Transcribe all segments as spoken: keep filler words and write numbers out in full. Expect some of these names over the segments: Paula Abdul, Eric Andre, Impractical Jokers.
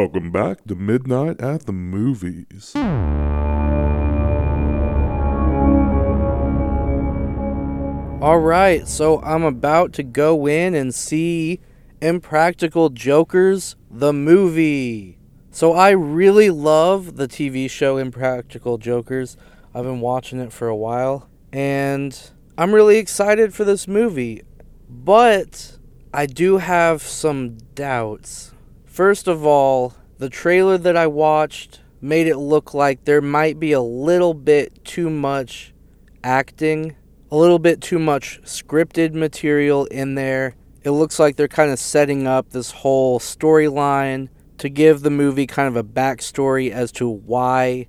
Welcome back to Midnight at the Movies. All right, so I'm about to go in and see Impractical Jokers, the movie. So I really love the T V show Impractical Jokers. I've been watching it for a while, and I'm really excited for this movie. But I do have some doubts. First of all, the trailer that I watched made it look like there might be a little bit too much acting, a little bit too much scripted material in there. It looks like they're kind of setting up this whole storyline to give the movie kind of a backstory as to why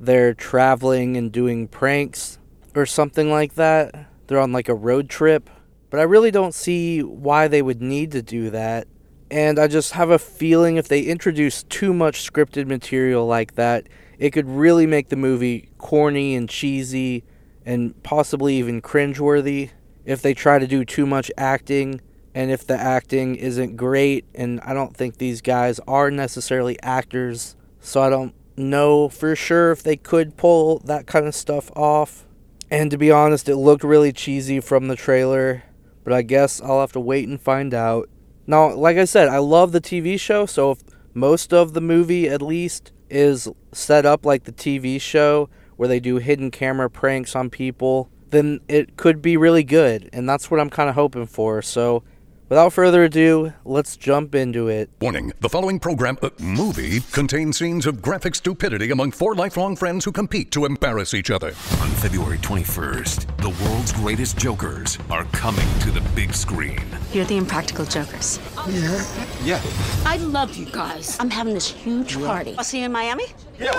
they're traveling and doing pranks or something like that. They're on like a road trip, but I really don't see why they would need to do that. And I just have a feeling if they introduce too much scripted material like that, it could really make the movie corny and cheesy and possibly even cringeworthy if they try to do too much acting and if the acting isn't great. And I don't think these guys are necessarily actors, so I don't know for sure if they could pull that kind of stuff off. And to be honest, it looked really cheesy from the trailer, but I guess I'll have to wait and find out. Now, like I said, I love the T V show, so if most of the movie, at least, is set up like the T V show where they do hidden camera pranks on people, then it could be really good, and that's what I'm kind of hoping for. So, without further ado, let's jump into it. Warning, the following program, uh, movie, contains scenes of graphic stupidity among four lifelong friends who compete to embarrass each other. On February twenty-first, the world's greatest jokers are coming to the big screen. You're the Impractical Jokers. Yeah. Yeah. I love you guys. I'm having this huge party. I'll see you in Miami? Yeah.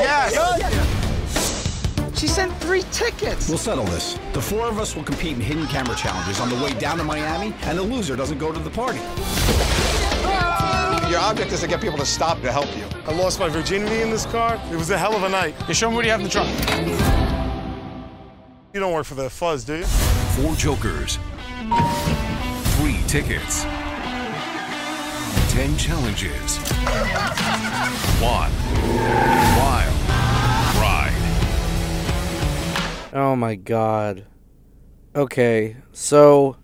Yes. yes. yes. She sent three tickets. We'll settle this. The four of us will compete in hidden camera challenges on the way down to Miami, and the loser doesn't go to the party. Your object is to get people to stop to help you. I lost my virginity in this car. It was a hell of a night. You show me what you have in the truck. You don't work for the fuzz, do you? Four jokers. Three tickets. Ten challenges. One wild ride. Oh my god. Okay, so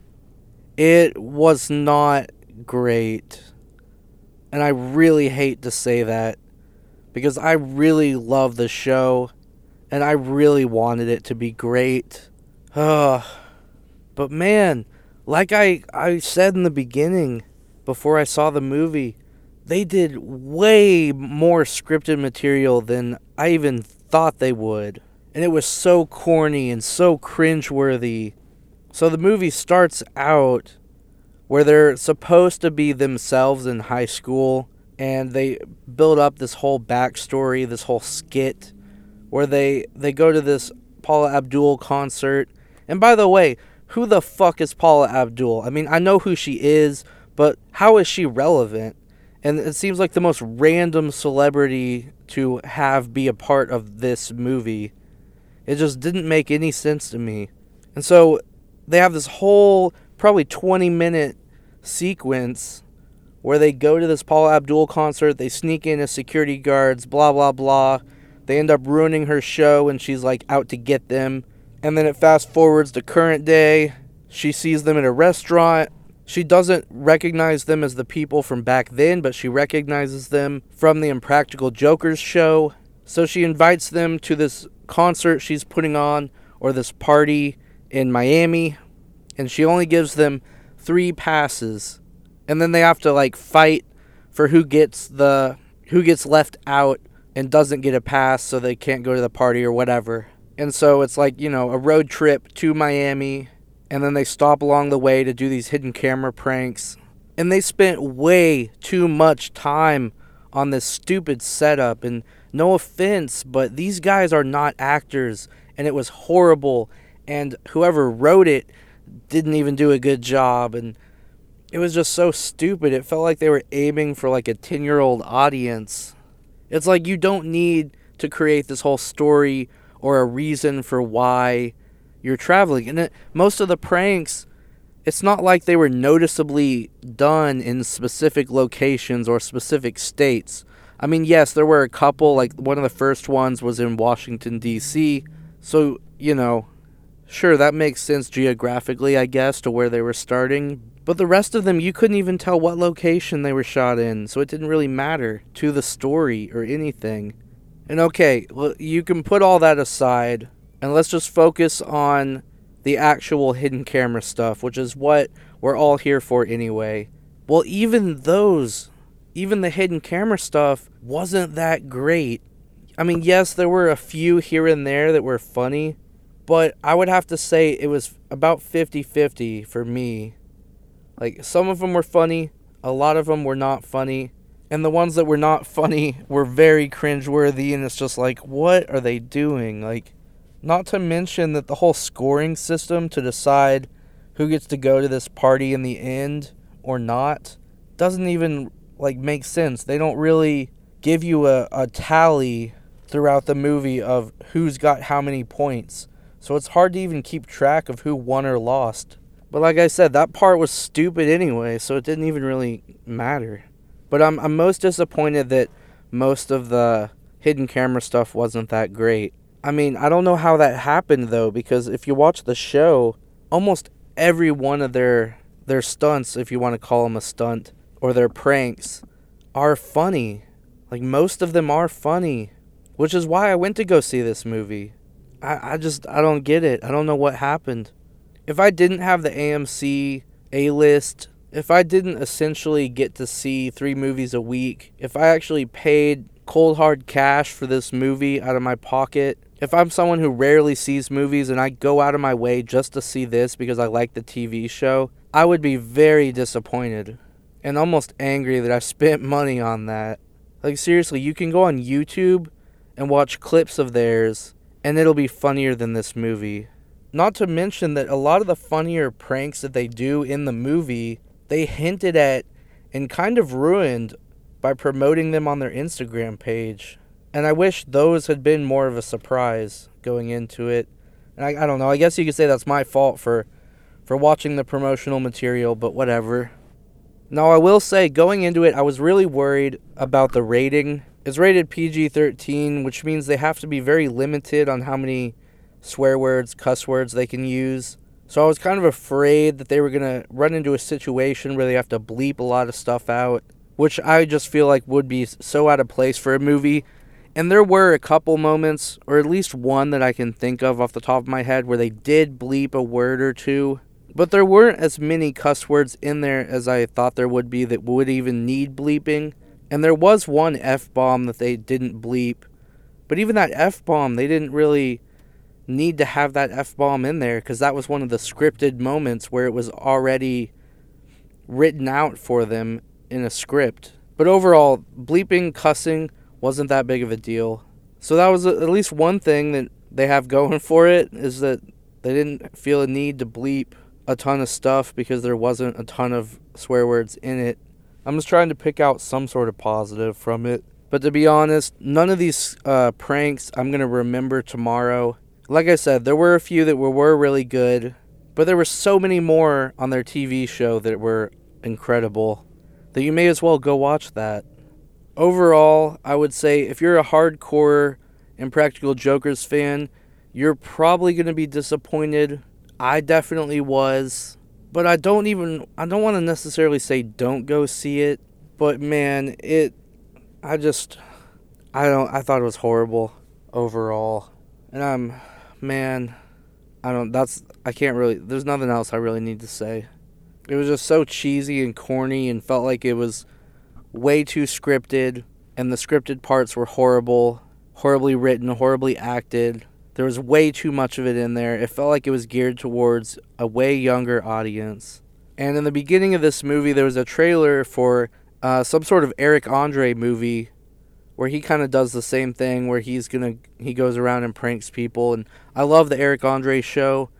it was not great. And I really hate to say that because I really love the show and I really wanted it to be great. Ugh. But man, like I, I said in the beginning, before I saw the movie, they did way more scripted material than I even thought they would. And it was so corny and so cringeworthy. So the movie starts out where they're supposed to be themselves in high school, and they build up this whole backstory, this whole skit, where they, they go to this Paula Abdul concert. And by the way, who the fuck is Paula Abdul? I mean, I know who she is, but how is she relevant? And it seems like the most random celebrity to have be a part of this movie. It just didn't make any sense to me. And so they have this whole probably twenty-minute sequence where they go to this Paula Abdul concert, they sneak in as security guards, blah, blah, blah. They end up ruining her show, and she's, like, out to get them. And then it fast forwards to current day. She sees them at a restaurant. She doesn't recognize them as the people from back then, but she recognizes them from the Impractical Jokers show. So she invites them to this concert she's putting on, or this party in Miami. And she only gives them three passes. And then they have to, like, fight for who gets the who gets left out and doesn't get a pass, so they can't go to the party or whatever. And so it's like, you know, a road trip to Miami, and then they stop along the way to do these hidden camera pranks. And they spent way too much time on this stupid setup, and no offense, but these guys are not actors, and it was horrible, and whoever wrote it didn't even do a good job, and it was just so stupid. It felt like they were aiming for like a ten-year-old audience. It's like you don't need to create this whole story or a reason for why you're traveling. And it, most of the pranks, it's not like they were noticeably done in specific locations or specific states. I mean, yes, there were a couple, like one of the first ones was in Washington, D C, so, you know, sure, that makes sense geographically, I guess, to where they were starting, but the rest of them, you couldn't even tell what location they were shot in, so it didn't really matter to the story or anything. And okay, well, you can put all that aside, and let's just focus on the actual hidden camera stuff, which is what we're all here for anyway. Well, even those, even the hidden camera stuff wasn't that great. I mean, yes, there were a few here and there that were funny, but I would have to say it was about fifty-fifty for me. Like, some of them were funny, a lot of them were not funny, and the ones that were not funny were very cringeworthy, and it's just like, what are they doing? Like, not to mention that the whole scoring system to decide who gets to go to this party in the end or not doesn't even, like, make sense. They don't really give you a, a tally throughout the movie of who's got how many points. So it's hard to even keep track of who won or lost. But like I said, that part was stupid anyway, so it didn't even really matter. But I'm, I'm most disappointed that most of the hidden camera stuff wasn't that great. I mean, I don't know how that happened, though, because if you watch the show, almost every one of their their stunts, if you want to call them a stunt, or their pranks, are funny. Like, most of them are funny, which is why I went to go see this movie. I, I just, I don't get it. I don't know what happened. If I didn't have the A M C A-list, if I didn't essentially get to see three movies a week, if I actually paid cold hard cash for this movie out of my pocket, if I'm someone who rarely sees movies and I go out of my way just to see this because I like the T V show, I would be very disappointed and almost angry that I spent money on that. Like, seriously, you can go on YouTube and watch clips of theirs and it'll be funnier than this movie. Not to mention that a lot of the funnier pranks that they do in the movie, they hinted at and kind of ruined by promoting them on their Instagram page. And I wish those had been more of a surprise going into it. And I, I don't know, I guess you could say that's my fault for, for watching the promotional material, but whatever. Now I will say, going into it, I was really worried about the rating. It's rated P G thirteen, which means they have to be very limited on how many swear words, cuss words they can use. So I was kind of afraid that they were going to run into a situation where they have to bleep a lot of stuff out, which I just feel like would be so out of place for a movie. And there were a couple moments, or at least one that I can think of off the top of my head, where they did bleep a word or two. But there weren't as many cuss words in there as I thought there would be that would even need bleeping. And there was one F-bomb that they didn't bleep. But even that F-bomb, they didn't really need to have that F-bomb in there, because that was one of the scripted moments where it was already written out for them in a script. But overall, bleeping, cussing wasn't that big of a deal. So that was at least one thing that they have going for it, is that they didn't feel a need to bleep a ton of stuff because there wasn't a ton of swear words in it. I'm just trying to pick out some sort of positive from it. But to be honest, none of these uh, pranks I'm going to remember tomorrow. Like I said, there were a few that were, were really good, but there were so many more on their T V show that were incredible that you may as well go watch that. Overall, I would say if you're a hardcore Impractical Jokers fan, you're probably going to be disappointed. I definitely was, but I don't even, I don't want to necessarily say don't go see it, but man, it, I just, I don't, I thought it was horrible overall, and I'm, man, I don't, that's, I can't really, there's nothing else I really need to say. It was just so cheesy and corny and felt like it was way too scripted, and the scripted parts were horrible, horribly written, horribly acted. There was way too much of it in there. It felt like it was geared towards a way younger audience. And in the beginning of this movie, there was a trailer for uh, some sort of Eric Andre movie where he kind of does the same thing, where he's gonna he goes around and pranks people. And I love the Eric Andre show,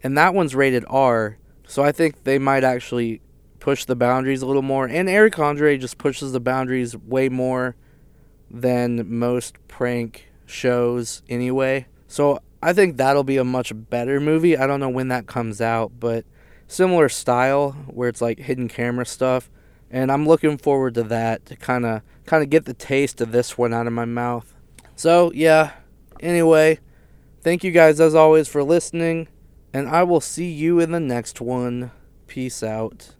and that one's rated R. So I think they might actually push the boundaries a little more. And Eric Andre just pushes the boundaries way more than most prank shows anyway. So I think that'll be a much better movie. I don't know when that comes out, but similar style where it's like hidden camera stuff, and I'm looking forward to that to kind of kind of get the taste of this one out of my mouth. So yeah, anyway, thank you guys as always for listening, and I will see you in the next one. Peace out.